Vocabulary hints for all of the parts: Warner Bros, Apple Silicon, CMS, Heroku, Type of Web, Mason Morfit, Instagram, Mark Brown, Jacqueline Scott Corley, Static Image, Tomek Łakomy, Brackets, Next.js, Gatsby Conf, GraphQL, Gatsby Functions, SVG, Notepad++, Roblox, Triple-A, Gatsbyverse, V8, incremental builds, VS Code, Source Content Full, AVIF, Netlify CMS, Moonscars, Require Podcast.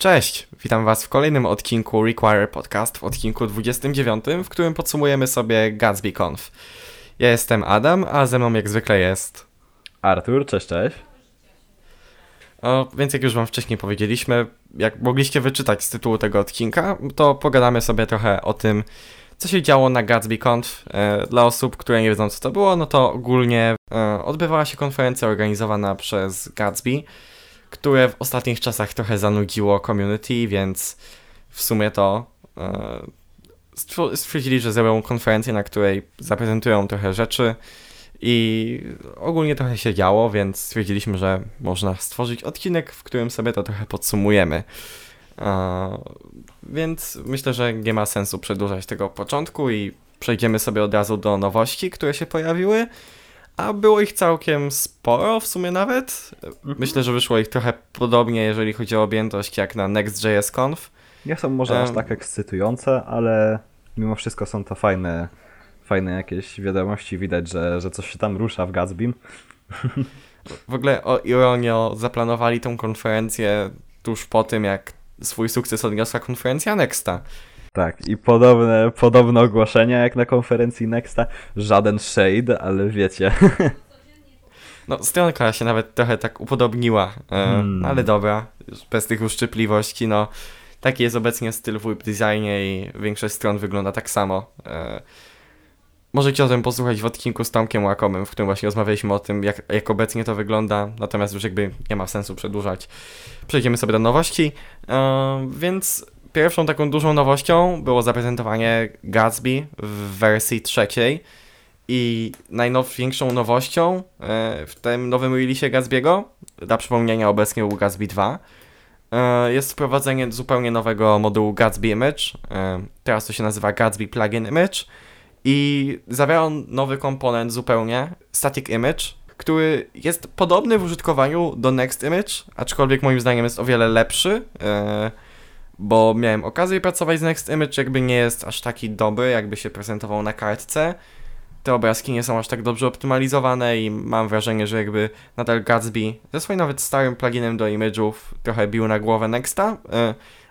Cześć, witam Was w kolejnym odcinku Require Podcast, w odcinku 29, w którym podsumujemy sobie Gatsby Conf. Ja jestem Adam, a ze mną jak zwykle jest... Artur, cześć. Więc jak już Wam wcześniej powiedzieliśmy, jak mogliście wyczytać z tytułu tego odcinka, to pogadamy sobie trochę o tym, co się działo na Gatsby Conf. Dla osób, które nie wiedzą, co to było, no to ogólnie odbywała się konferencja organizowana przez Gatsby, które w ostatnich czasach trochę zanudziło community, więc w sumie to stwierdzili, że zrobią konferencję, na której zaprezentują trochę rzeczy i ogólnie trochę się działo, więc stwierdziliśmy, że można stworzyć odcinek, w którym sobie to trochę podsumujemy. Więc myślę, że nie ma sensu przedłużać tego początku i przejdziemy sobie od razu do nowości, które się pojawiły. A było ich całkiem sporo w sumie nawet. Myślę, że wyszło ich trochę podobnie, jeżeli chodzi o objętość, jak na Next.js Conf. Nie są może aż tak ekscytujące, ale mimo wszystko są to fajne jakieś wiadomości. Widać, że coś się tam rusza w Gatsbym. W ogóle o ironio zaplanowali tą konferencję tuż po tym, jak swój sukces odniosła konferencja Nexta. Tak, i podobne ogłoszenia jak na konferencji Nexta. Żaden shade, ale wiecie. No, stronka się nawet trochę tak upodobniła, ale dobra, bez tych uszczypliwości, no. Taki jest obecnie styl w webdesignie i większość stron wygląda tak samo. Możecie o tym posłuchać w odcinku z Tomkiem Łakomym, w którym właśnie rozmawialiśmy o tym, jak obecnie to wygląda, natomiast już jakby nie ma sensu przedłużać. Przejdziemy sobie do nowości, więc... Pierwszą taką dużą nowością było zaprezentowanie Gatsby w wersji 3 i największą nowością w tym nowym releasie Gatsby'ego, dla przypomnienia obecnie był Gatsby 2, jest wprowadzenie zupełnie nowego modułu Gatsby Image, teraz to się nazywa Gatsby Plugin Image i zawiera on nowy komponent zupełnie, Static Image, który jest podobny w użytkowaniu do Next Image, aczkolwiek moim zdaniem jest o wiele lepszy, bo miałem okazję pracować z Next Image, jakby nie jest aż taki dobry, jakby się prezentował na kartce. Te obrazki nie są aż tak dobrze optymalizowane i mam wrażenie, że jakby nadal Gatsby ze swoim nawet starym pluginem do image'ów trochę bił na głowę Nexta,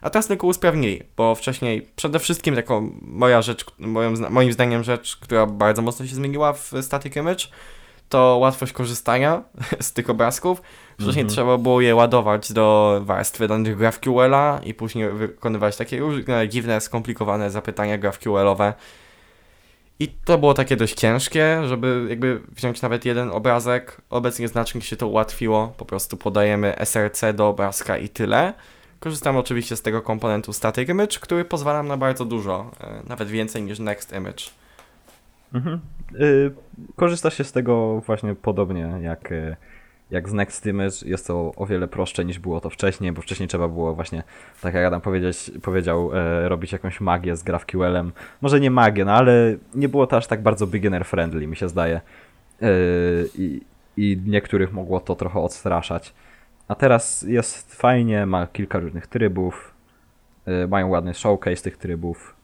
a teraz tylko usprawnili, bo wcześniej przede wszystkim taką moim zdaniem rzecz, która bardzo mocno się zmieniła w Static Image, to łatwość korzystania z tych obrazków. Wcześniej trzeba było je ładować do warstwy danych GraphQL-a i później wykonywać takie różne dziwne, skomplikowane zapytania GraphQL-owe. I to było takie dość ciężkie, żeby jakby wziąć nawet jeden obrazek. Obecnie znacznie się to ułatwiło. Po prostu podajemy src do obrazka i tyle. Korzystamy oczywiście z tego komponentu Static Image, który pozwala nam na bardzo dużo, nawet więcej niż Next Image. Korzysta się z tego właśnie podobnie jak z Next Image. Jest to o wiele prostsze niż było to wcześniej, bo wcześniej trzeba było właśnie, tak jak Adam powiedział, robić jakąś magię z GraphQL-em. Może nie magię, no ale nie było to aż tak bardzo beginner friendly, mi się zdaje. I niektórych mogło to trochę odstraszać. A teraz jest fajnie, ma kilka różnych trybów, mają ładny showcase tych trybów,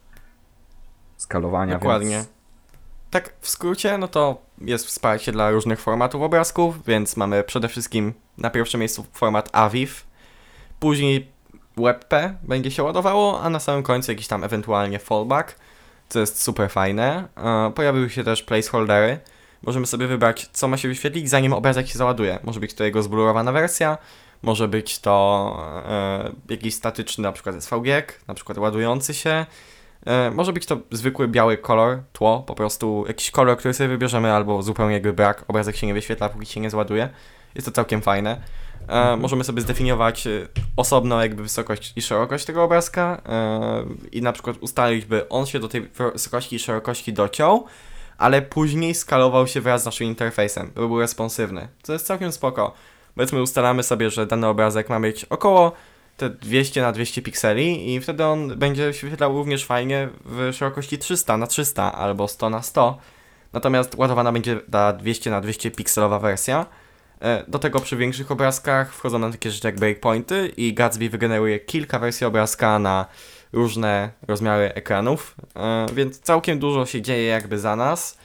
skalowania. Dokładnie. Więc... Tak w skrócie, no to jest wsparcie dla różnych formatów obrazków, więc mamy przede wszystkim na pierwszym miejscu format AVIF, później WebP będzie się ładowało, a na samym końcu jakiś tam ewentualnie fallback, co jest super fajne. Pojawiły się też placeholdery, możemy sobie wybrać, co ma się wyświetlić, zanim obrazek się załaduje. Może być to jego zblurowana wersja, może być to jakiś statyczny, na przykład SVG, na przykład ładujący się. Może być to zwykły biały kolor, tło, po prostu jakiś kolor, który sobie wybierzemy, albo zupełnie jakby brak, obrazek się nie wyświetla, póki się nie zładuje. Jest to całkiem fajne. Możemy sobie zdefiniować osobno jakby wysokość i szerokość tego obrazka i na przykład ustalić, by on się do tej wysokości i szerokości dociął, ale później skalował się wraz z naszym interfejsem, by był responsywny, co jest całkiem spoko. Powiedzmy, ustalamy sobie, że dany obrazek ma mieć około te 200x200 pikseli i wtedy on będzie się wyświetlał również fajnie w szerokości 300x300 albo 100x100, natomiast ładowana będzie ta 200x200 pikselowa wersja. Do tego przy większych obrazkach wchodzą nam takie rzeczy jak breakpointy i Gatsby wygeneruje kilka wersji obrazka na różne rozmiary ekranów, więc całkiem dużo się dzieje jakby za nas,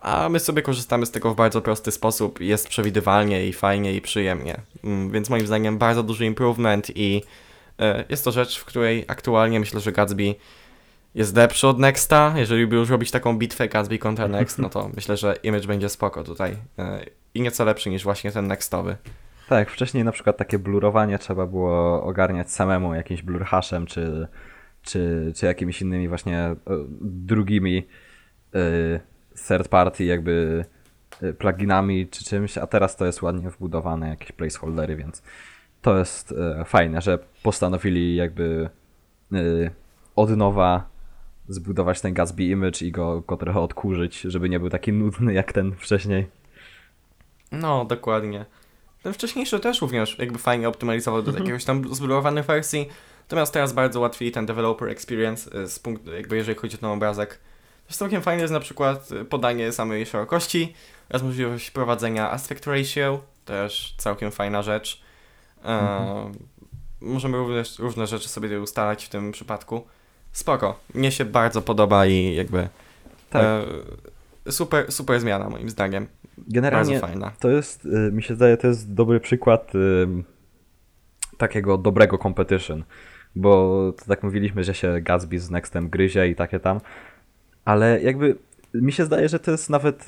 a my sobie korzystamy z tego w bardzo prosty sposób, jest przewidywalnie i fajnie i przyjemnie, więc moim zdaniem bardzo duży improvement i Jest to rzecz, w której aktualnie myślę, że Gatsby jest lepszy od Nexta. Jeżeli by już robić taką bitwę Gatsby kontra Next, no to myślę, że Image będzie spoko tutaj i nieco lepszy niż właśnie ten Nextowy. Tak, wcześniej na przykład takie blurowanie trzeba było ogarniać samemu jakimś blur hashem czy jakimiś innymi właśnie drugimi third party jakby pluginami czy czymś, a teraz to jest ładnie wbudowane, jakieś placeholdery, więc to jest fajne, że postanowili jakby od nowa zbudować ten Gatsby Image i go trochę odkurzyć, żeby nie był taki nudny jak ten wcześniej. No, dokładnie. Ten wcześniejszy też również jakby fajnie optymalizował do jakiegoś tam zbudowanej wersji, natomiast teraz bardzo ułatwili ten developer experience z punktu, jakby jeżeli chodzi o ten obrazek. Też całkiem fajne jest na przykład podanie samej szerokości oraz możliwość prowadzenia aspect ratio, też całkiem fajna rzecz. Możemy również różne rzeczy sobie ustalać w tym przypadku. Spoko, mnie się bardzo podoba i jakby tak. Super zmiana moim zdaniem. Generalnie bardzo fajna. To jest, mi się zdaje, to jest dobry przykład takiego dobrego competition, bo to tak mówiliśmy, że się Gatsby z Nextem gryzie i takie tam, ale jakby mi się zdaje, że to jest nawet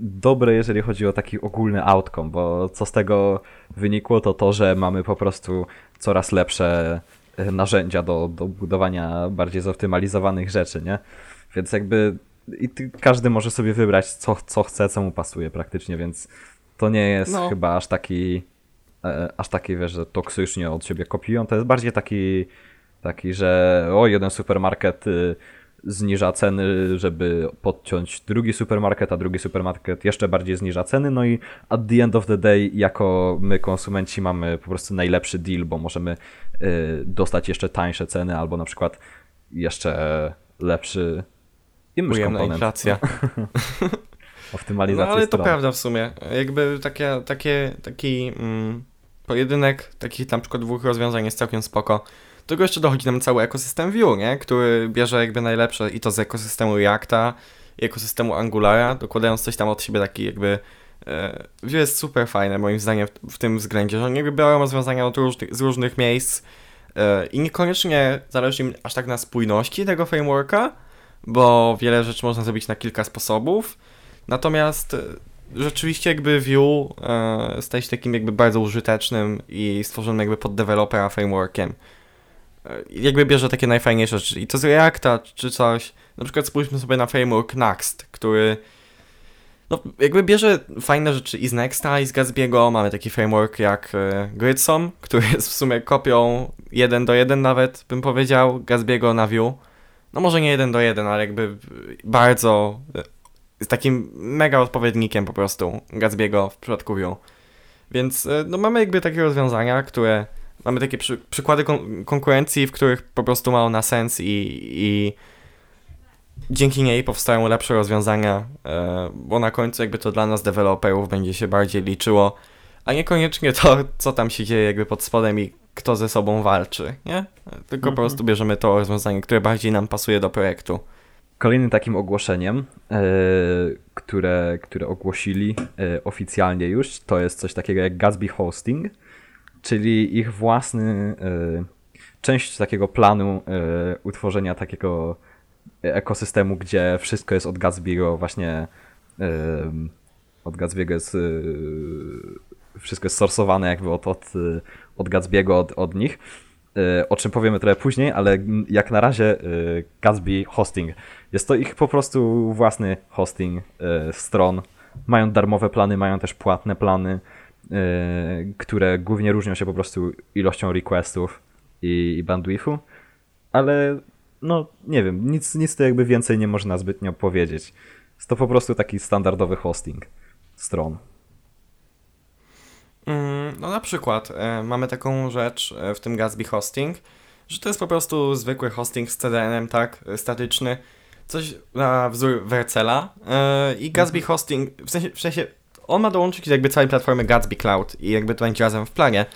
dobre, jeżeli chodzi o taki ogólny outcome, bo co z tego wynikło, to to, że mamy po prostu coraz lepsze narzędzia do budowania bardziej zoptymalizowanych rzeczy, nie? Więc jakby i każdy może sobie wybrać, co chce, co mu pasuje praktycznie, więc to nie jest chyba aż taki, wiesz, że toksycznie od siebie kopiują, to jest bardziej taki, że jeden supermarket zniża ceny, żeby podciąć drugi supermarket, a drugi supermarket jeszcze bardziej zniża ceny, no i at the end of the day jako my konsumenci mamy po prostu najlepszy deal, bo możemy dostać jeszcze tańsze ceny albo na przykład jeszcze lepszy komponent. Inflacja. Optymalizacja. No ale to prawda w sumie. Jakby taki pojedynek takich na przykład dwóch rozwiązań jest całkiem spoko. Do tego jeszcze dochodzi nam cały ekosystem Vue, nie? Który bierze jakby najlepsze i to z ekosystemu Reacta i ekosystemu Angulara, dokładając coś tam od siebie taki jakby... Vue jest super fajne moim zdaniem w tym względzie, że oni biorą rozwiązania z różnych miejsc i niekoniecznie zależy im aż tak na spójności tego frameworka, bo wiele rzeczy można zrobić na kilka sposobów, natomiast rzeczywiście jakby Vue staje się takim jakby bardzo użytecznym i stworzonym jakby pod dewelopera frameworkiem. Jakby bierze takie najfajniejsze rzeczy i to z Reacta czy coś, na przykład spójrzmy sobie na framework Next, który jakby bierze fajne rzeczy i z Nexta i z Gatsby'ego, mamy taki framework jak Gritsom, który jest w sumie kopią 1:1 nawet bym powiedział, Gatsby'ego na Vue, no może nie 1:1, ale jakby bardzo z takim mega odpowiednikiem po prostu Gatsby'ego w przypadku Vue, więc mamy jakby takie rozwiązania, które mamy takie przykłady konkurencji, w których po prostu ma ona sens i dzięki niej powstają lepsze rozwiązania, bo na końcu jakby to dla nas deweloperów będzie się bardziej liczyło, a niekoniecznie to, co tam się dzieje jakby pod spodem i kto ze sobą walczy, nie? Tylko po prostu bierzemy to rozwiązanie, które bardziej nam pasuje do projektu. Kolejnym takim ogłoszeniem, które ogłosili oficjalnie już, to jest coś takiego jak Gatsby Hosting, czyli ich własny, część takiego planu utworzenia takiego ekosystemu, gdzie wszystko jest od Gatsby'ego właśnie, od Gatsby'ego jest, wszystko jest sorsowane jakby od Gatsby'ego, od nich, o czym powiemy trochę później, ale jak na razie Gatsby Hosting. Jest to ich po prostu własny hosting stron, mają darmowe plany, mają też płatne plany, które głównie różnią się po prostu ilością requestów i bandwidthu, ale no nie wiem, nic to jakby więcej nie można zbytnio powiedzieć. Jest to po prostu taki standardowy hosting stron. No na przykład mamy taką rzecz w tym Gatsby Hosting, że to jest po prostu zwykły hosting z CDN-em, tak, statyczny, coś na wzór Vercela i Gatsby Hosting, w sensie on ma dołączyć jakby całej platformy Gatsby Cloud i jakby to będzie razem w planie.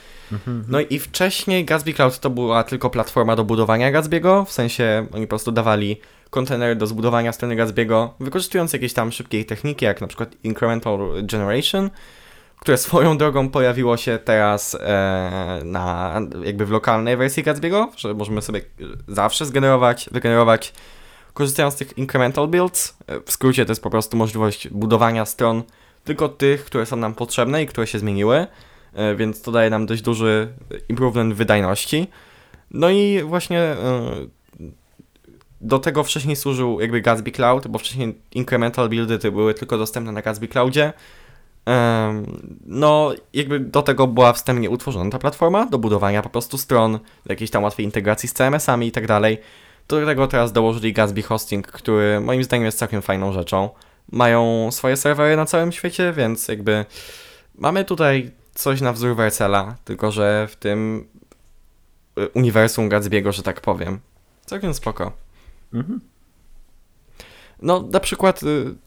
No i wcześniej Gatsby Cloud to była tylko platforma do budowania Gatsby'ego, w sensie oni po prostu dawali kontener do zbudowania strony Gatsby'ego, wykorzystując jakieś tam szybkie techniki, jak na przykład incremental generation, które swoją drogą pojawiło się teraz na, jakby w lokalnej wersji Gatsby'ego, że możemy sobie zawsze wygenerować, korzystając z tych incremental builds. W skrócie to jest po prostu możliwość budowania stron tylko tych, które są nam potrzebne i które się zmieniły, więc to daje nam dość duży improvement wydajności. No i właśnie do tego wcześniej służył jakby Gatsby Cloud, bo wcześniej incremental buildy te były tylko dostępne na Gatsby Cloudzie. No jakby do tego była wstępnie utworzona ta platforma, do budowania po prostu stron, do jakiejś tam łatwej integracji z CMS-ami i tak dalej. Do tego teraz dołożyli Gatsby Hosting, który moim zdaniem jest całkiem fajną rzeczą. Mają swoje serwery na całym świecie, więc jakby mamy tutaj coś na wzór Vercela, tylko że w tym uniwersum Gatsby'ego, że tak powiem. Całkiem spoko. Mhm. No na przykład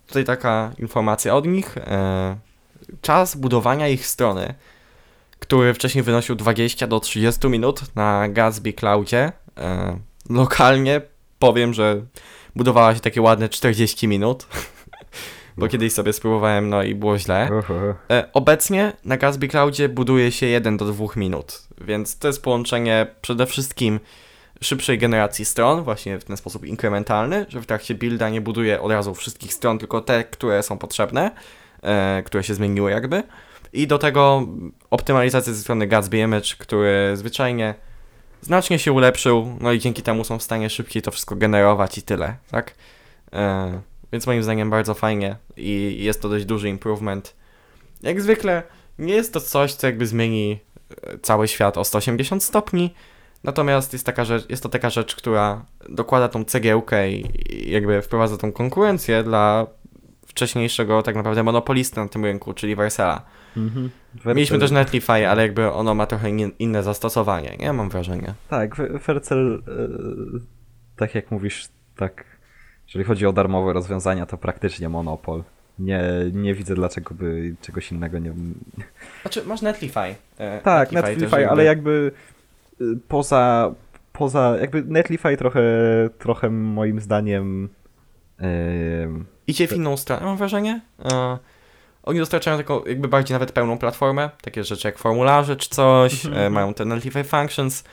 tutaj taka informacja od nich. Czas budowania ich strony, który wcześniej wynosił 20 do 30 minut na Gatsby Cloudzie. Lokalnie powiem, że budowała się takie ładne 40 minut, bo kiedyś sobie spróbowałem, no i było źle. Obecnie na Gatsby Cloudzie buduje się 1 do 2 minut, więc to jest połączenie przede wszystkim szybszej generacji stron, właśnie w ten sposób inkrementalny, że w trakcie builda nie buduje od razu wszystkich stron, tylko te, które są potrzebne, które się zmieniły jakby. I do tego optymalizacja ze strony Gatsby Image, który zwyczajnie znacznie się ulepszył, no i dzięki temu są w stanie szybciej to wszystko generować i tyle, tak? Więc moim zdaniem bardzo fajnie i jest to dość duży improvement. Jak zwykle nie jest to coś, co jakby zmieni cały świat o 180 stopni, natomiast jest to taka rzecz, która dokłada tą cegiełkę i jakby wprowadza tą konkurencję dla wcześniejszego tak naprawdę monopolisty na tym rynku, czyli Vercela. Mhm. Mieliśmy też Netlify, ale jakby ono ma trochę inne zastosowanie, nie? Mam wrażenie. Tak, Vercel, tak jak mówisz, tak, jeżeli chodzi o darmowe rozwiązania, to praktycznie monopol. Nie widzę, dlaczego by czegoś innego nie... Znaczy, masz Netlify. Tak, Netlify, ale jakby poza jakby Netlify trochę moim zdaniem... Idzie w inną stronę, mam wrażenie. Oni dostarczają taką jakby bardziej nawet pełną platformę, takie rzeczy jak formularze czy coś, mają te Netlify Functions.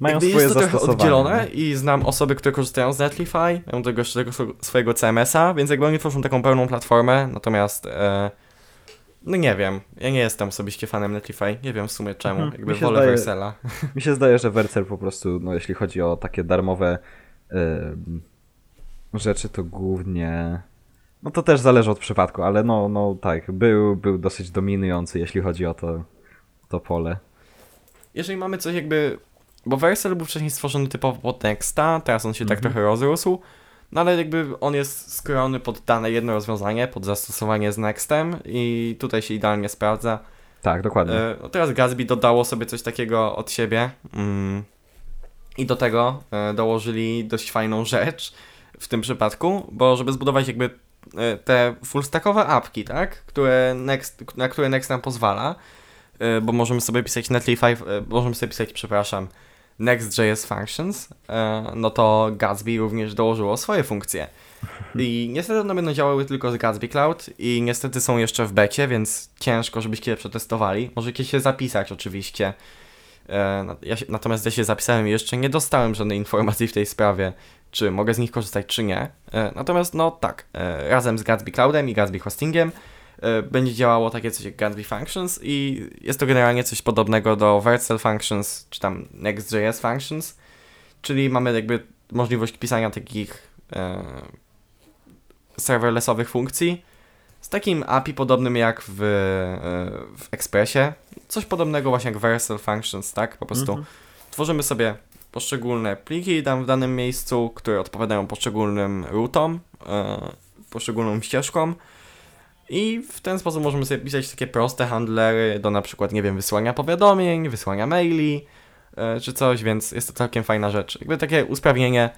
Mają jakby swoje zastosowanie. Jest to trochę oddzielone i znam osoby, które korzystają z Netlify, mają do tego jeszcze swojego CMS-a, więc jakby oni tworzą taką pełną platformę, natomiast no nie wiem, ja nie jestem osobiście fanem Netlify, nie wiem w sumie czemu, jakby wolę Vercela. Mi się zdaje, że Vercel po prostu, no jeśli chodzi o takie darmowe rzeczy, to głównie... No to też zależy od przypadku, ale no tak, był dosyć dominujący, jeśli chodzi o to pole. Jeżeli mamy coś jakby... Bo Vercel był wcześniej stworzony typowo pod Nexta, teraz on się tak trochę rozrósł, no ale jakby on jest skrojony pod dane jedno rozwiązanie, pod zastosowanie z Nextem i tutaj się idealnie sprawdza. Tak, dokładnie. No teraz Gatsby dodało sobie coś takiego od siebie i do tego dołożyli dość fajną rzecz w tym przypadku, bo żeby zbudować jakby te fullstackowe apki, tak, na które Next nam pozwala, bo możemy sobie pisać Next.js Functions, no to Gatsby również dołożyło swoje funkcje. I niestety one będą działały tylko z Gatsby Cloud i niestety są jeszcze w becie, więc ciężko, żebyście je przetestowali. Możecie się zapisać oczywiście, natomiast ja się zapisałem i jeszcze nie dostałem żadnej informacji w tej sprawie, czy mogę z nich korzystać, czy nie. Natomiast no tak, razem z Gatsby Cloudem i Gatsby Hostingiem będzie działało takie coś jak Gatsby Functions i jest to generalnie coś podobnego do Vercel Functions, czy tam Next.js Functions, czyli mamy jakby możliwość pisania takich serverlessowych funkcji z takim API podobnym jak w Expressie, coś podobnego właśnie jak Vercel Functions, tak? Po prostu tworzymy sobie poszczególne pliki tam w danym miejscu, które odpowiadają poszczególnym routom, poszczególnym ścieżkom i w ten sposób możemy sobie pisać takie proste handlery do na przykład, nie wiem, wysłania powiadomień, wysłania maili czy coś, więc jest to całkiem fajna rzecz. Jakby takie usprawnienie,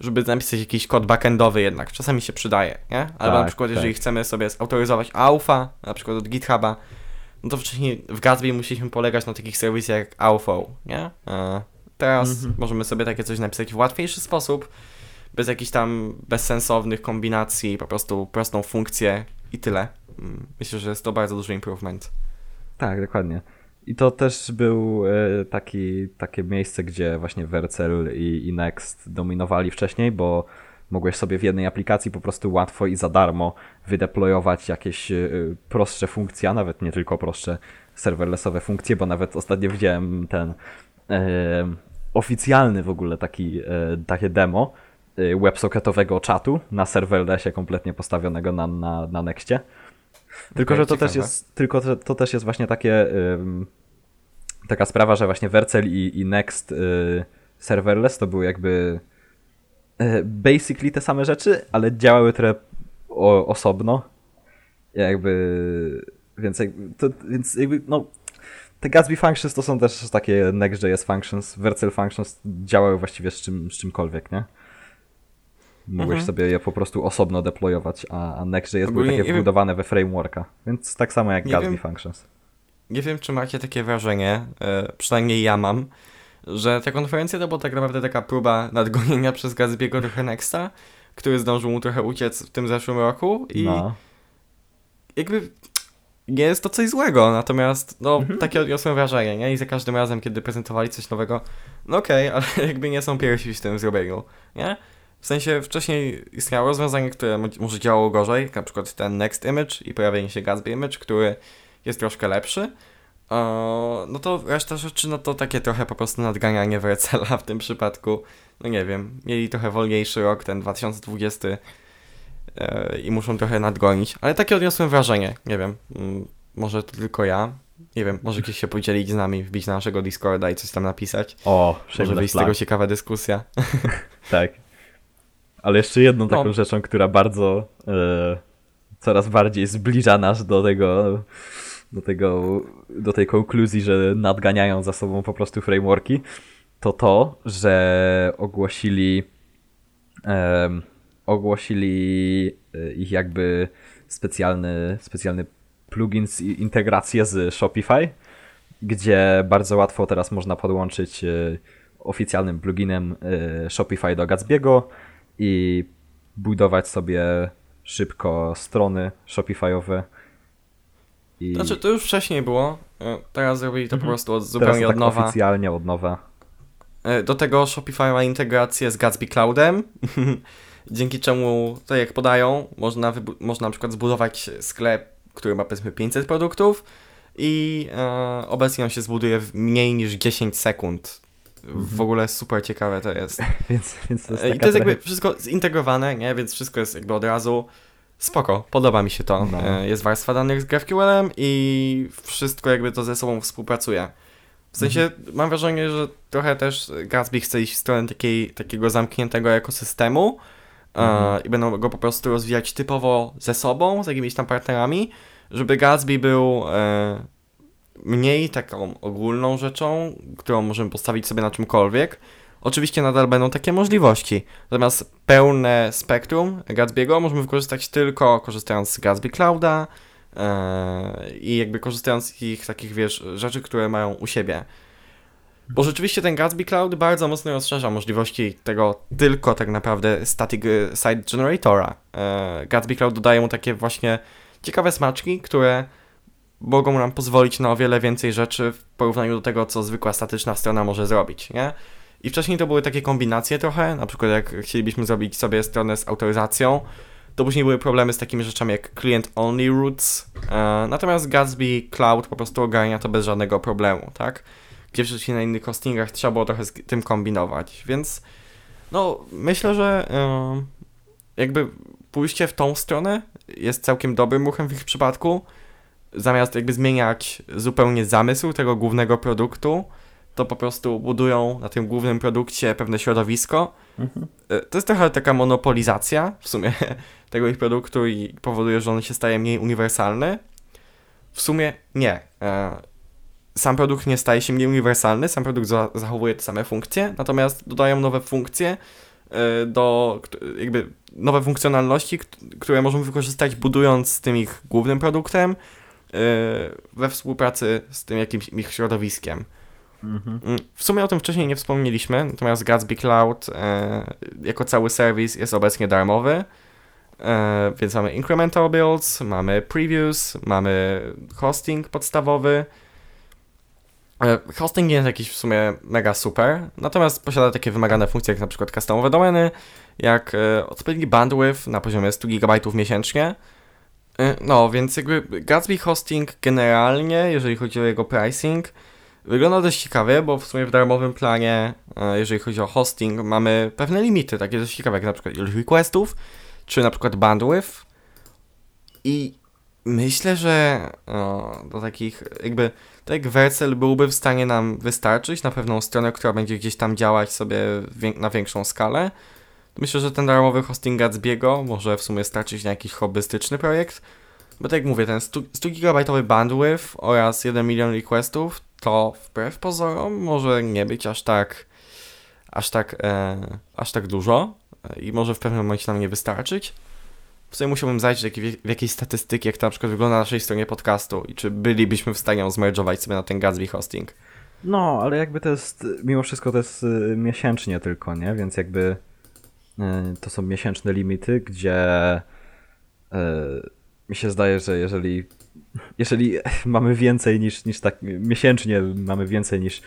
żeby napisać jakiś kod backendowy jednak, czasami się przydaje, nie? Albo na przykład jeżeli chcemy sobie zautoryzować aufa, na przykład od GitHuba, no to wcześniej w Gatsby musieliśmy polegać na takich serwisach jak AUFO, nie? Teraz możemy sobie takie coś napisać w łatwiejszy sposób, bez jakichś tam bezsensownych kombinacji, po prostu prostą funkcję i tyle. myślę, że jest to bardzo duży improvement. Tak, dokładnie. I to też był takie miejsce, gdzie właśnie Vercel i Next dominowali wcześniej, bo mogłeś sobie w jednej aplikacji po prostu łatwo i za darmo wydeployować jakieś prostsze funkcje, a nawet nie tylko prostsze serverlessowe funkcje, bo nawet ostatnio widziałem ten oficjalny w ogóle takie demo websocketowego czatu na serverlessie kompletnie postawionego na Nexcie. Tylko, że to ciekawe. też jest właśnie taka sprawa, że właśnie Vercel i Next serverless to były jakby basically te same rzeczy, ale działały trochę osobno. Więc te Gatsby Functions to są też takie Next.js Functions, Vercel Functions działały właściwie z czymkolwiek, nie? Mogłeś sobie je po prostu osobno deployować, a Next.js były takie wbudowane we frameworka, więc tak samo jak Gatsby Functions. Nie wiem, czy macie takie wrażenie, przynajmniej ja mam, że ta konferencja to była tak naprawdę taka próba nadgonienia przez Gatsby'ego trochę Nexta, który zdążył mu trochę uciec w tym zeszłym roku i nie jest to coś złego, natomiast takie odniosłem wrażenie, nie? I za każdym razem, kiedy prezentowali coś nowego, ale nie są pierwsi w tym zrobieniu, nie? W sensie wcześniej istniało rozwiązanie, które może działało gorzej, na przykład ten Next Image i pojawienie się Gatsby Image, który jest troszkę lepszy. No to reszta rzeczy, no to takie trochę po prostu nadganianie Vercela w tym przypadku. No nie wiem, mieli trochę wolniejszy rok, ten 2020 i muszą trochę nadgonić. Ale takie odniosłem wrażenie, nie wiem, może to tylko ja. Nie wiem, może gdzieś się podzielić z nami, wbić na naszego Discorda i coś tam napisać. Może być z tego ciekawa dyskusja. Tak. Ale jeszcze jedną taką rzeczą, która bardzo coraz bardziej zbliża nas do tej konkluzji, że nadganiają za sobą po prostu frameworki, to, że ogłosili ich jakby specjalny plugin z integrację z Shopify, gdzie bardzo łatwo teraz można podłączyć oficjalnym pluginem Shopify do Gatsby'ego i budować sobie szybko strony Shopify'owe. Znaczy, to już wcześniej było, teraz zrobili to po prostu zupełnie od nowa. Oficjalnie od nowa. Do tego Shopify ma integrację z Gatsby Cloudem, dzięki czemu, tak jak podają, można na przykład zbudować sklep, który ma powiedzmy 500 produktów i obecnie on się zbuduje w mniej niż 10 sekund. W ogóle super ciekawe to jest. więc to jest i to jest jakby wszystko zintegrowane, nie? Więc wszystko jest jakby od razu. Spoko, podoba mi się to. No. Jest warstwa danych z GraphQL-em i wszystko jakby to ze sobą współpracuje. W sensie mam wrażenie, że trochę też Gatsby chce iść w stronę takiego zamkniętego ekosystemu i będą go po prostu rozwijać typowo ze sobą, z jakimiś tam partnerami, żeby Gatsby był mniej taką ogólną rzeczą, którą możemy postawić sobie na czymkolwiek. Oczywiście nadal będą takie możliwości, natomiast pełne spektrum Gatsby'ego możemy wykorzystać tylko korzystając z Gatsby Clouda i jakby korzystając z ich takich, rzeczy, które mają u siebie. Bo rzeczywiście ten Gatsby Cloud bardzo mocno rozszerza możliwości tego tylko tak naprawdę static site generatora. Gatsby Cloud dodaje mu takie właśnie ciekawe smaczki, które mogą nam pozwolić na o wiele więcej rzeczy w porównaniu do tego, co zwykła statyczna strona może zrobić, nie? I wcześniej to były takie kombinacje trochę, na przykład jak chcielibyśmy zrobić sobie stronę z autoryzacją, to później były problemy z takimi rzeczami jak client-only routes, natomiast Gatsby Cloud po prostu ogarnia to bez żadnego problemu, tak? Gdzie wcześniej na innych hostingach trzeba było trochę z tym kombinować, więc myślę, że jakby pójście w tą stronę jest całkiem dobrym ruchem w ich przypadku, zamiast jakby zmieniać zupełnie zamysł tego głównego produktu, to po prostu budują na tym głównym produkcie pewne środowisko. To jest trochę taka monopolizacja w sumie tego ich produktu i powoduje, że on się staje mniej uniwersalny. W sumie nie. Sam produkt nie staje się mniej uniwersalny, sam produkt zachowuje te same funkcje, natomiast dodają nowe funkcje do jakby nowe funkcjonalności, które możemy wykorzystać budując z tym ich głównym produktem we współpracy z tym jakimś ich środowiskiem. W sumie o tym wcześniej nie wspomnieliśmy, natomiast Gatsby Cloud jako cały serwis jest obecnie darmowy. Więc mamy incremental builds, mamy previews, mamy hosting podstawowy. Hosting nie jest jakiś w sumie mega super, natomiast posiada takie wymagane funkcje jak na przykład customowe domeny, jak odpowiedni bandwidth na poziomie 100 GB miesięcznie. No, więc jakby Gatsby hosting generalnie, jeżeli chodzi o jego pricing, wygląda dość ciekawie, bo w sumie w darmowym planie, jeżeli chodzi o hosting, mamy pewne limity, takie dość ciekawe jak na przykład ilość requestów, czy na przykład bandwidth. I myślę, że do takich jakby, tak jak Vercel byłby w stanie nam wystarczyć na pewną stronę, która będzie gdzieś tam działać sobie na większą skalę, myślę, że ten darmowy hosting Gatsby'ego może w sumie starczyć na jakiś hobbystyczny projekt, bo tak jak mówię, ten 100 GB bandwidth oraz 1 milion requestów to wbrew pozorom może nie być aż tak dużo i może w pewnym momencie nam nie wystarczyć. W sumie musiałbym zajrzeć w jakieś statystyki, jak to na przykład wygląda na naszej stronie podcastu i czy bylibyśmy w stanie ją zmerdżować sobie na ten Gatsby hosting. No, ale jakby to jest, mimo wszystko to jest miesięcznie tylko, nie? Więc jakby to są miesięczne limity, gdzie mi się zdaje, że jeżeli mamy więcej niż tak miesięcznie mamy więcej niż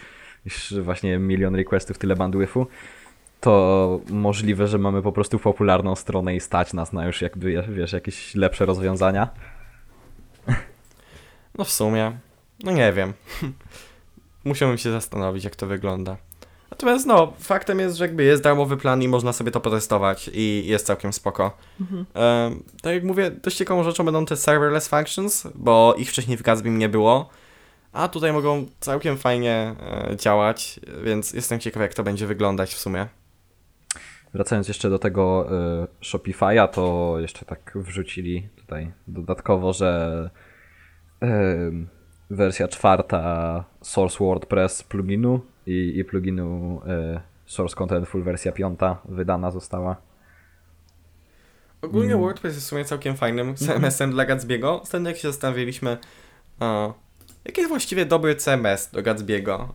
właśnie milion requestów, tyle bandwidthu, to możliwe, że mamy po prostu popularną stronę i stać nas na już jakby, wiesz, jakieś lepsze rozwiązania. No w sumie, no nie wiem. Musiałbym się zastanowić, jak to wygląda. Natomiast no, faktem jest, że jakby jest darmowy plan i można sobie to potestować i jest całkiem spoko. Mhm. Tak jak mówię, dość ciekawą rzeczą będą te serverless functions, bo ich wcześniej w Gatsby nie było, a tutaj mogą całkiem fajnie działać, więc jestem ciekaw, jak to będzie wyglądać w sumie. Wracając jeszcze do tego Shopify'a, to jeszcze tak wrzucili tutaj dodatkowo, że wersja 4 Source WordPress pluginu i pluginu Source Content Full wersja 5 wydana została. Ogólnie WordPress jest w sumie całkiem fajnym CMS-em dla Gatsby'ego. Stąd jak się zastanawialiśmy, jaki jest właściwie dobry CMS do Gatsby'ego?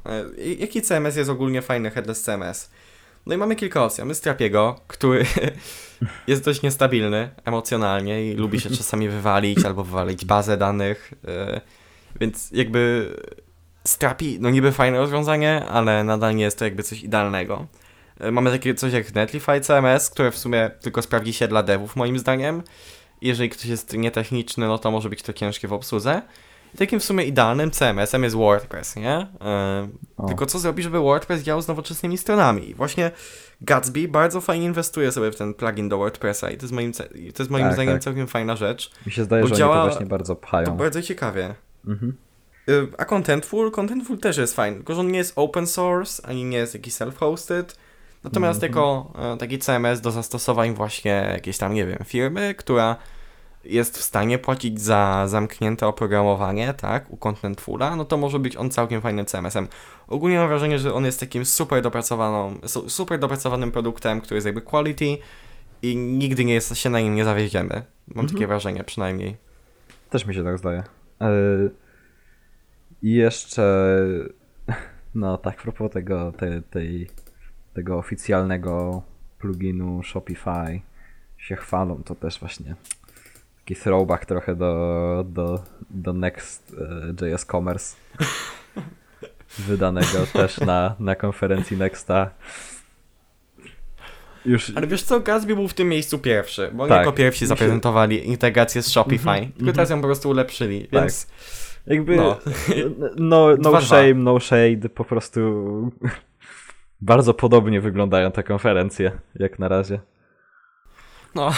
Jaki CMS jest ogólnie fajny, headless CMS? No i mamy kilka opcji. Mamy Strapi'ego, który jest dość niestabilny emocjonalnie i lubi się czasami wywalić albo wywalić bazę danych, więc jakby Strapi, no niby fajne rozwiązanie, ale nadal nie jest to jakby coś idealnego. Mamy takie coś jak Netlify CMS, które w sumie tylko sprawdzi się dla devów moim zdaniem. Jeżeli ktoś jest nietechniczny, no to może być to ciężkie w obsłudze. I takim w sumie idealnym CMS-em jest WordPress, nie? Tylko co zrobić, żeby WordPress działał z nowoczesnymi stronami? Właśnie Gatsby bardzo fajnie inwestuje sobie w ten plugin do WordPressa i to jest moim zdaniem całkiem fajna rzecz. Mi się zdaje, że oni to właśnie bardzo pchają. To bardzo ciekawie. Mhm. A Contentful też jest fajny, tylko że on nie jest open source, ani nie jest jakiś self-hosted, natomiast jako taki CMS do zastosowań właśnie jakiejś tam, nie wiem, firmy, która jest w stanie płacić za zamknięte oprogramowanie, tak, u Contentfula, no to może być on całkiem fajnym CMS-em. Ogólnie mam wrażenie, że on jest takim super dopracowanym produktem, który jest jakby quality i nigdy nie jest, się na nim nie zawiedziemy. Mam takie wrażenie przynajmniej. Też mi się tak zdaje. I jeszcze, no tak, a propos tego oficjalnego pluginu Shopify się chwalą, to też właśnie taki throwback trochę do Next.js Commerce wydanego też na konferencji Nexta. Już. Ale wiesz co, Gatsby był w tym miejscu pierwszy, bo oni jako pierwsi zaprezentowali integrację z Shopify, tylko teraz ją po prostu ulepszyli, więc... Jakby no shame, no shade, po prostu bardzo podobnie wyglądają te konferencje, jak na razie. No,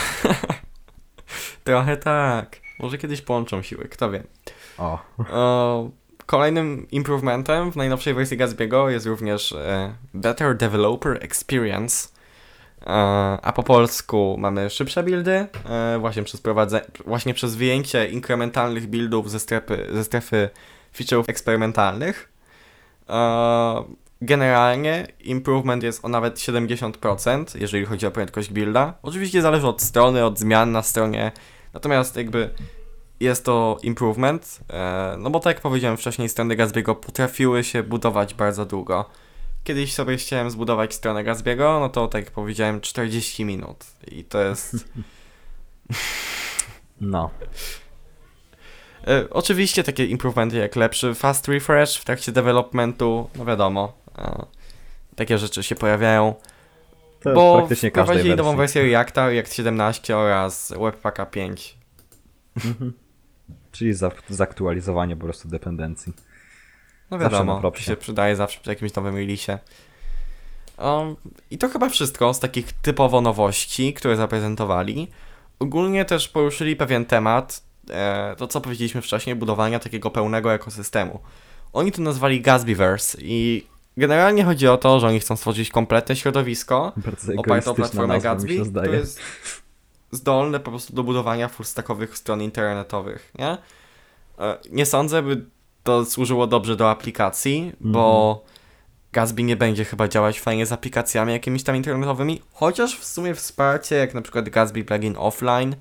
trochę tak. Może kiedyś połączą siły, kto wie. Kolejnym improvementem w najnowszej wersji Gatsby'ego jest również Better Developer Experience, a po polsku mamy szybsze buildy, właśnie przez wyjęcie inkrementalnych buildów ze strefy feature'ów eksperymentalnych. Generalnie improvement jest o nawet 70%, jeżeli chodzi o prędkość builda. Oczywiście zależy od strony, od zmian na stronie, natomiast jakby jest to improvement, no bo tak jak powiedziałem wcześniej, strony Gatsby'ego potrafiły się budować bardzo długo. Kiedyś sobie chciałem zbudować stronę Gatsby'ego, no to tak jak powiedziałem, 40 minut i to jest No. Oczywiście takie improvementy jak lepszy Fast Refresh w trakcie developmentu, no wiadomo, takie rzeczy się pojawiają. To bo praktycznie wprowadzili nową wersję Reacta, React 17 oraz Webpacka 5. Mhm. Czyli zaktualizowanie po prostu dependencji. No wiadomo, to się przydaje zawsze przy jakimś nowym release'ie. I to chyba wszystko z takich typowo nowości, które zaprezentowali. Ogólnie też poruszyli pewien temat, to co powiedzieliśmy wcześniej, budowania takiego pełnego ekosystemu. Oni to nazwali Gatsbyverse i generalnie chodzi o to, że oni chcą stworzyć kompletne środowisko oparte o platformę Gatsby, które jest zdolne po prostu do budowania fullstackowych stron internetowych, nie? Nie sądzę, by to służyło dobrze do aplikacji, bo Gatsby nie będzie chyba działać fajnie z aplikacjami jakimiś tam internetowymi, chociaż w sumie wsparcie jak na przykład Gatsby Plugin Offline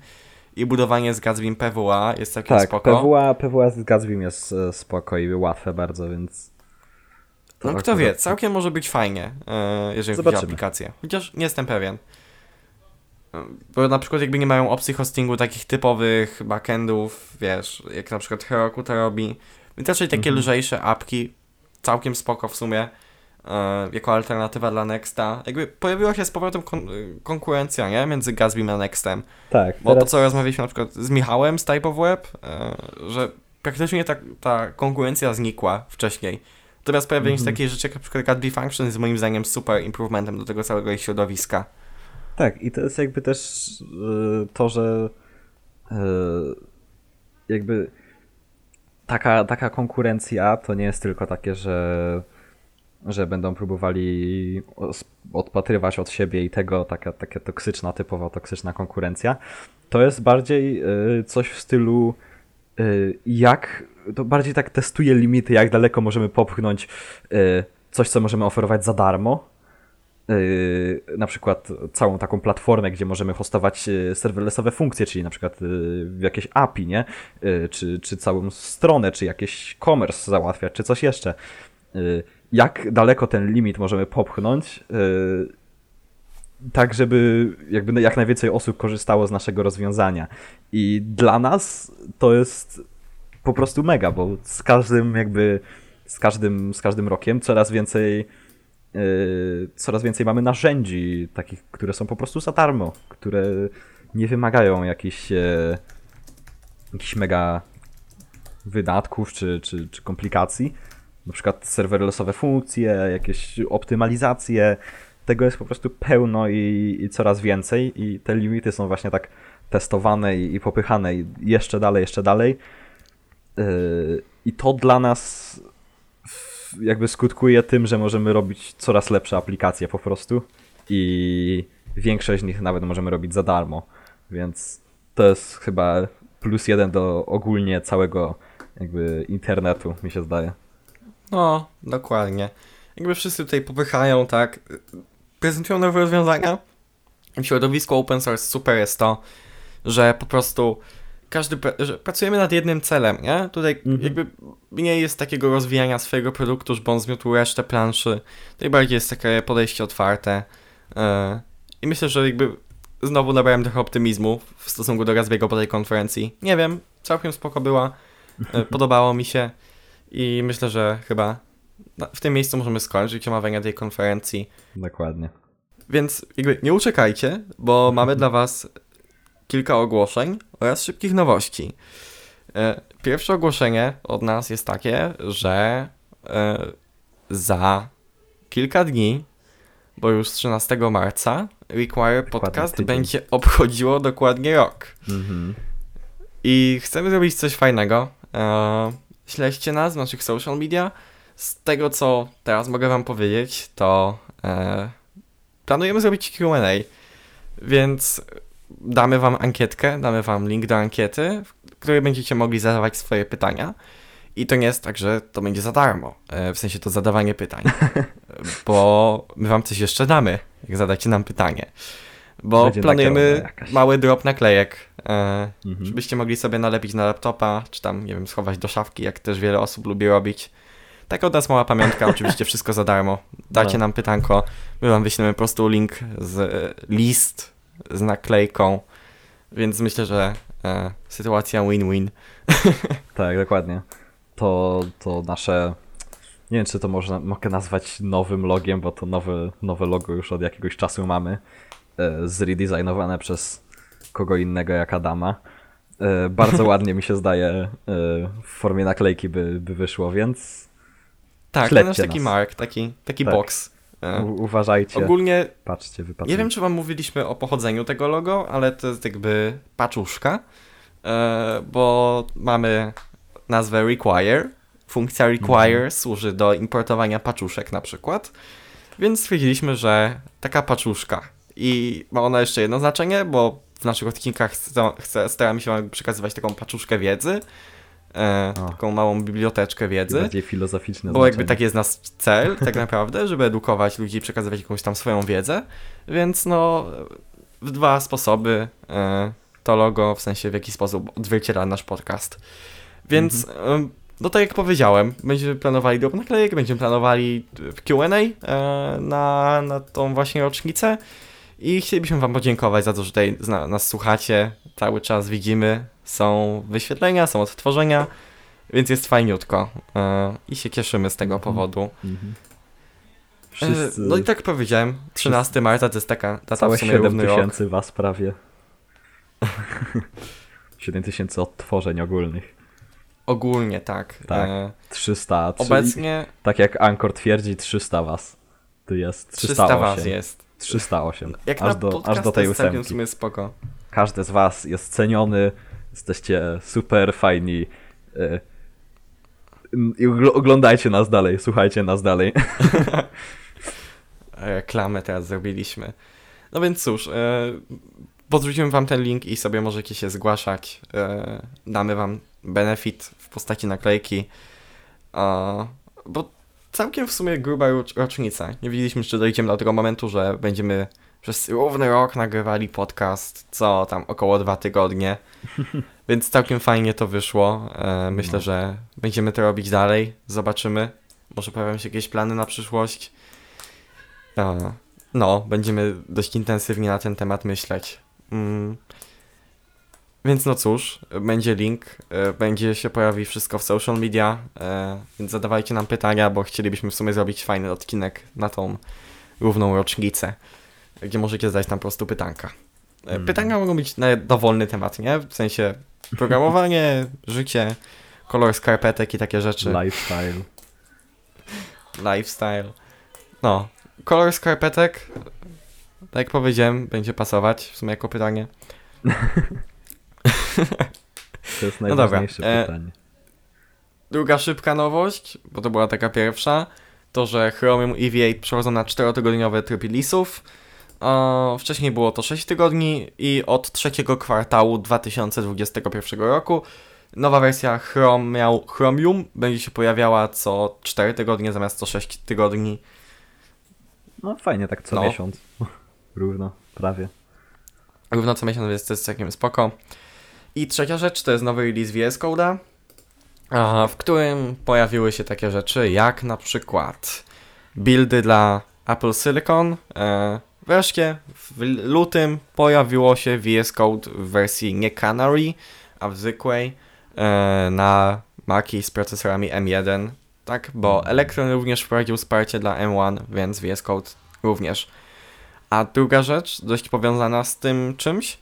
i budowanie z Gatsbym PWA jest całkiem spoko. PWA z Gatsbym jest spoko i łatwe bardzo, więc... No kto wie, całkiem może być fajnie, jeżeli chodzi o aplikację. Chociaż nie jestem pewien. Bo na przykład jakby nie mają opcji hostingu takich typowych backendów, wiesz, jak na przykład Heroku to robi. Więc raczej takie lżejsze apki, całkiem spoko w sumie, jako alternatywa dla Nexta. Jakby pojawiła się z powrotem konkurencja, nie? Między Gatsbym a Nextem. Tak. Bo teraz... to, co rozmawialiśmy na przykład z Michałem z Type of Web, że praktycznie ta konkurencja znikła wcześniej. Natomiast pojawienie się takiej rzeczy jak na przykład Gatsby Functions jest moim zdaniem super improvementem do tego całego środowiska. Tak, i to jest jakby też to, że jakby taka konkurencja to nie jest tylko takie, że będą próbowali odpatrywać od siebie i tego taka toksyczna, typowa toksyczna konkurencja. To jest bardziej coś w stylu to bardziej tak testuje limity, jak daleko możemy popchnąć coś, co możemy oferować za darmo. Na przykład całą taką platformę, gdzie możemy hostować serverlessowe funkcje, czyli na przykład jakieś API, nie? Czy całą stronę, czy jakieś commerce załatwiać, czy coś jeszcze. Jak daleko ten limit możemy popchnąć, tak żeby jakby jak najwięcej osób korzystało z naszego rozwiązania. I dla nas to jest po prostu mega, bo z każdym rokiem coraz więcej mamy narzędzi takich, które są po prostu za darmo, które nie wymagają jakichś mega wydatków czy komplikacji. Na przykład serverlessowe funkcje, jakieś optymalizacje. Tego jest po prostu pełno i coraz więcej i te limity są właśnie tak testowane i popychane i jeszcze dalej. I to dla nas jakby skutkuje tym, że możemy robić coraz lepsze aplikacje po prostu i większość z nich nawet możemy robić za darmo, więc to jest chyba +1 do ogólnie całego jakby internetu, mi się zdaje. No, dokładnie. Jakby wszyscy tutaj popychają, tak, prezentują nowe rozwiązania. W środowisku open source super jest to, że po prostu że pracujemy nad jednym celem, nie? Tutaj jakby mniej jest takiego rozwijania swojego produktu, żeby on zmiótł resztę planszy. Tutaj bardziej jest takie podejście otwarte. I myślę, że jakby znowu nabrałem trochę optymizmu w stosunku do Gatsby'ego po tej konferencji. Nie wiem, całkiem spoko była. Podobało mi się i myślę, że chyba w tym miejscu możemy skończyć omawianie tej konferencji. Dokładnie. Więc jakby nie uciekajcie, bo mamy dla was kilka ogłoszeń oraz szybkich nowości. Pierwsze ogłoszenie od nas jest takie, że za kilka dni, bo już 13 marca, Require Podcast będzie obchodziło dokładnie rok. I chcemy zrobić coś fajnego. Śledźcie nas w naszych social media. Z tego, co teraz mogę wam powiedzieć, to planujemy zrobić Q&A, więc damy wam ankietkę, damy wam link do ankiety, w której będziecie mogli zadawać swoje pytania. I to nie jest tak, że to będzie za darmo, w sensie to zadawanie pytań, bo my wam coś jeszcze damy, jak zadacie nam pytanie. Bo będzie planujemy mały drop naklejek, żebyście mogli sobie nalepić na laptopa, czy tam, nie wiem, schować do szafki, jak też wiele osób lubi robić. Tak od nas mała pamiątka, oczywiście wszystko za darmo. Dacie nam pytanko, my wam wyślemy po prostu link z list z naklejką Więc myślę, że sytuacja win-win. Tak, dokładnie. To nasze... Nie wiem, czy to mogę nazwać nowym logiem, bo to nowe logo już od jakiegoś czasu mamy. Zredesignowane przez kogo innego jak Adama. Bardzo ładnie mi się zdaje w formie naklejki by wyszło, więc... Tak, to nasz taki mark, taki tak. Box. Uważajcie, ogólnie, patrzcie, wypatrzcie. Nie wiem, czy wam mówiliśmy o pochodzeniu tego logo, ale to jest jakby paczuszka, bo mamy nazwę Require. Funkcja Require służy do importowania paczuszek na przykład, więc stwierdziliśmy, że taka paczuszka. I ma ona jeszcze jedno znaczenie, bo w naszych odcinkach staramy się przekazywać taką paczuszkę wiedzy, taką małą biblioteczkę wiedzy. Bardziej filozoficzne. Bo znaczenie. Jakby taki jest nasz cel tak naprawdę, żeby edukować ludzi, przekazywać jakąś tam swoją wiedzę, więc no w dwa sposoby to logo, w sensie w jaki sposób odzwierciedla nasz podcast. Więc no tak jak powiedziałem, będziemy planowali drop naklejek, będziemy planowali Q&A na tą właśnie rocznicę i chcielibyśmy wam podziękować za to, że tutaj nas słuchacie, cały czas widzimy, są wyświetlenia, są odtworzenia, więc jest fajniutko i się cieszymy z tego powodu. Wszyscy, no i tak powiedziałem, 13 marca to jest taka data całe w sumie 7 tysięcy was prawie. 7 tysięcy odtworzeń ogólnych. Ogólnie tak. 300. Obecnie... Tak jak Anchor twierdzi, 300 was. Tu jest 308. 300 was jest. 308. Jak aż do tej 8. W sumie spoko. Każdy z was jest ceniony. Jesteście super fajni. I oglądajcie nas dalej, słuchajcie nas dalej. Reklamę teraz zrobiliśmy. No więc cóż, podrzucimy wam ten link i sobie możecie się zgłaszać. Damy wam benefit w postaci naklejki, bo całkiem w sumie gruba rocznica. Nie wiedzieliśmy, czy dojdziemy do tego momentu, że będziemy przez równy rok nagrywali podcast, co tam około 2 tygodnie, więc całkiem fajnie to wyszło. Myślę, że będziemy to robić dalej, zobaczymy. Może pojawią się jakieś plany na przyszłość. No, będziemy dość intensywnie na ten temat myśleć. Więc no cóż, będzie link, będzie się pojawi wszystko w social media, więc zadawajcie nam pytania, bo chcielibyśmy w sumie zrobić fajny odcinek na tą równą rocznicę, gdzie możecie zadać nam po prostu pytanka. Pytania mogą być na dowolny temat, nie? W sensie programowanie, życie, kolor skarpetek i takie rzeczy. Lifestyle. No, kolor skarpetek, tak jak powiedziałem, będzie pasować w sumie jako pytanie. To jest najważniejsze pytanie. Druga szybka nowość, bo to była taka pierwsza, to że Chromium i V8 przechodzą na 4-tygodniowy tryb release'ów. Wcześniej było to 6 tygodni i od trzeciego kwartału 2021 roku nowa wersja Chromium będzie się pojawiała co 4 tygodnie zamiast co 6 tygodni. No fajnie, tak co miesiąc. Równo co miesiąc, więc to jest całkiem spoko. I trzecia rzecz to jest nowy release VS Code'a, w którym pojawiły się takie rzeczy jak na przykład buildy dla Apple Silicon. Wreszcie w lutym pojawiło się VS Code w wersji nie Canary, a w zwykłej na Maci z procesorami M1, tak? Bo Electron również wprowadził wsparcie dla M1, więc VS Code również. A druga rzecz, dość powiązana z tym czymś,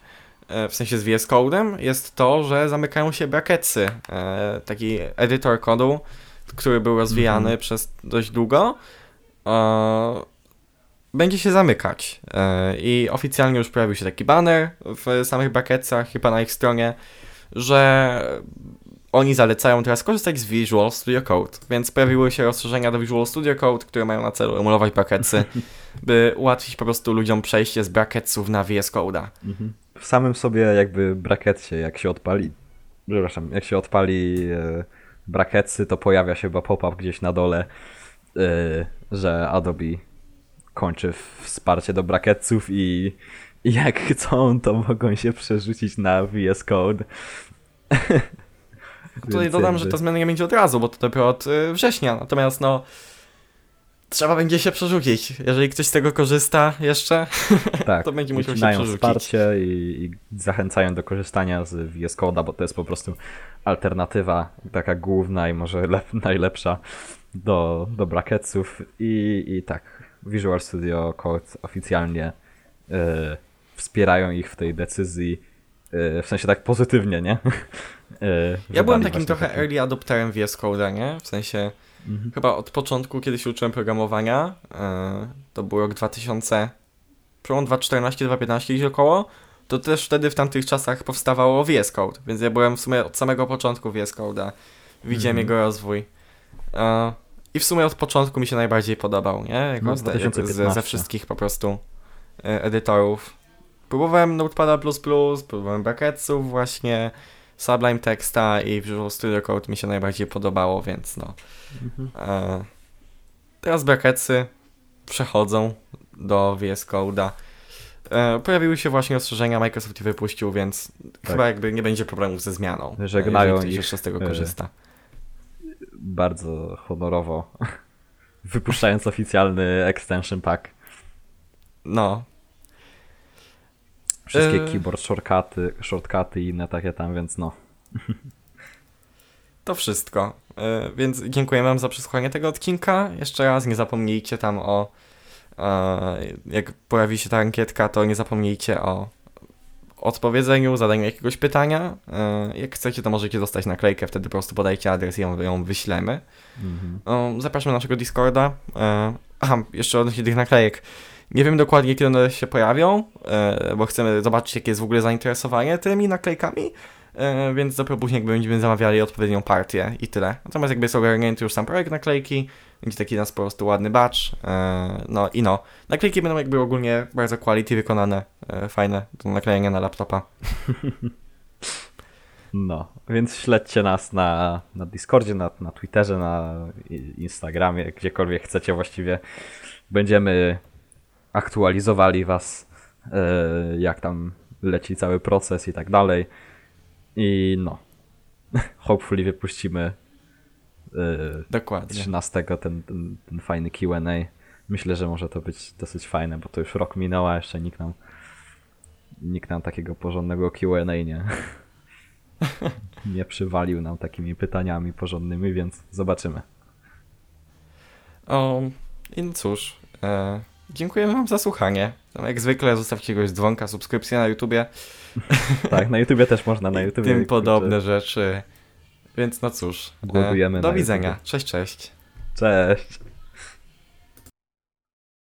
w sensie z VS Code'em, jest to, że zamykają się Bracketsy. Taki edytor kodu, który był rozwijany przez dość długo, będzie się zamykać. I oficjalnie już pojawił się taki banner w samych Bracketsach, chyba na ich stronie, że oni zalecają teraz korzystać z Visual Studio Code, więc pojawiły się rozszerzenia do Visual Studio Code, które mają na celu emulować Bracketsy, by ułatwić po prostu ludziom przejście z Bracketsów na VS Code'a. W samym sobie jakby Bracketsie, jak się odpali Bracketsy, to pojawia się chyba pop-up gdzieś na dole, że Adobe kończy wsparcie do Bracketsów i jak chcą, to mogą się przerzucić na VS Code. Tutaj dodam, że ta zmiana nie będzie od razu, bo to dopiero od września, natomiast no Trzeba będzie się przerzucić. Jeżeli ktoś z tego korzysta jeszcze, tak, to będzie musiał się przerzucić. Wsparcie i zachęcają do korzystania z VS Code'a, bo to jest po prostu alternatywa taka główna i może najlepsza do Bracketsów. I tak, Visual Studio Code oficjalnie wspierają ich w tej decyzji, w sensie tak pozytywnie, nie? Ja byłem takim trochę taki early adopterem VS Code'a, nie? W sensie chyba od początku, kiedy się uczyłem programowania, to był rok 2000, przełom 2014, 2015 gdzieś około, to też wtedy w tamtych czasach powstawało VS Code, więc ja byłem w sumie od samego początku VS Code'a, widziałem jego rozwój. I w sumie od początku mi się najbardziej podobał, nie? Jako ze wszystkich po prostu edytorów. Próbowałem Notepada++, próbowałem Bracketsów właśnie, Sublime Texta i Visual Studio Code mi się najbardziej podobało, więc no. Teraz Bracketsy przechodzą do VS Code'a. Pojawiły się właśnie rozszerzenia, Microsoft je wypuścił, więc tak, chyba jakby nie będzie problemów ze zmianą. Żegnają ktoś jeszcze z tego korzysta. Bardzo honorowo, wypuszczając oficjalny extension pack. No. Wszystkie keyboard shortcuty i inne takie tam, więc no. To wszystko. Więc dziękujemy wam za przesłuchanie tego odcinka. Jeszcze raz nie zapomnijcie tam o... jak pojawi się ta ankietka, to nie zapomnijcie o odpowiedzeniu, zadaniu jakiegoś pytania. Jak chcecie, to możecie dostać naklejkę, wtedy po prostu podajcie adres i ją wyślemy. Zapraszamy naszego Discorda. Jeszcze odnośnie tych naklejek. Nie wiem dokładnie, kiedy one się pojawią, bo chcemy zobaczyć, jakie jest w ogóle zainteresowanie tymi naklejkami, więc dopiero później jakby będziemy zamawiali odpowiednią partię i tyle. Natomiast jakby jest ogarnięty już sam projekt naklejki, będzie taki nas po prostu ładny batch, naklejki będą jakby ogólnie bardzo quality wykonane, fajne do naklejenia na laptopa. No, więc śledźcie nas na Discordzie, na Twitterze, na Instagramie, gdziekolwiek chcecie właściwie. Będziemy aktualizowali was, jak tam leci cały proces i tak dalej. I no, hopefully wypuścimy dokładnie 13 ten fajny Q&A. Myślę, że może to być dosyć fajne, bo to już rok minął, a jeszcze nikt nam takiego porządnego Q&A nie przywalił nam takimi pytaniami porządnymi, więc zobaczymy. I cóż, dziękujemy wam za słuchanie. Jak zwykle zostawcie jakiegoś dzwonka, subskrypcję na YouTubie. Tak, na YouTubie też można. Na YouTubie tym podobne rzeczy. Więc no cóż, do widzenia. YouTube. Cześć.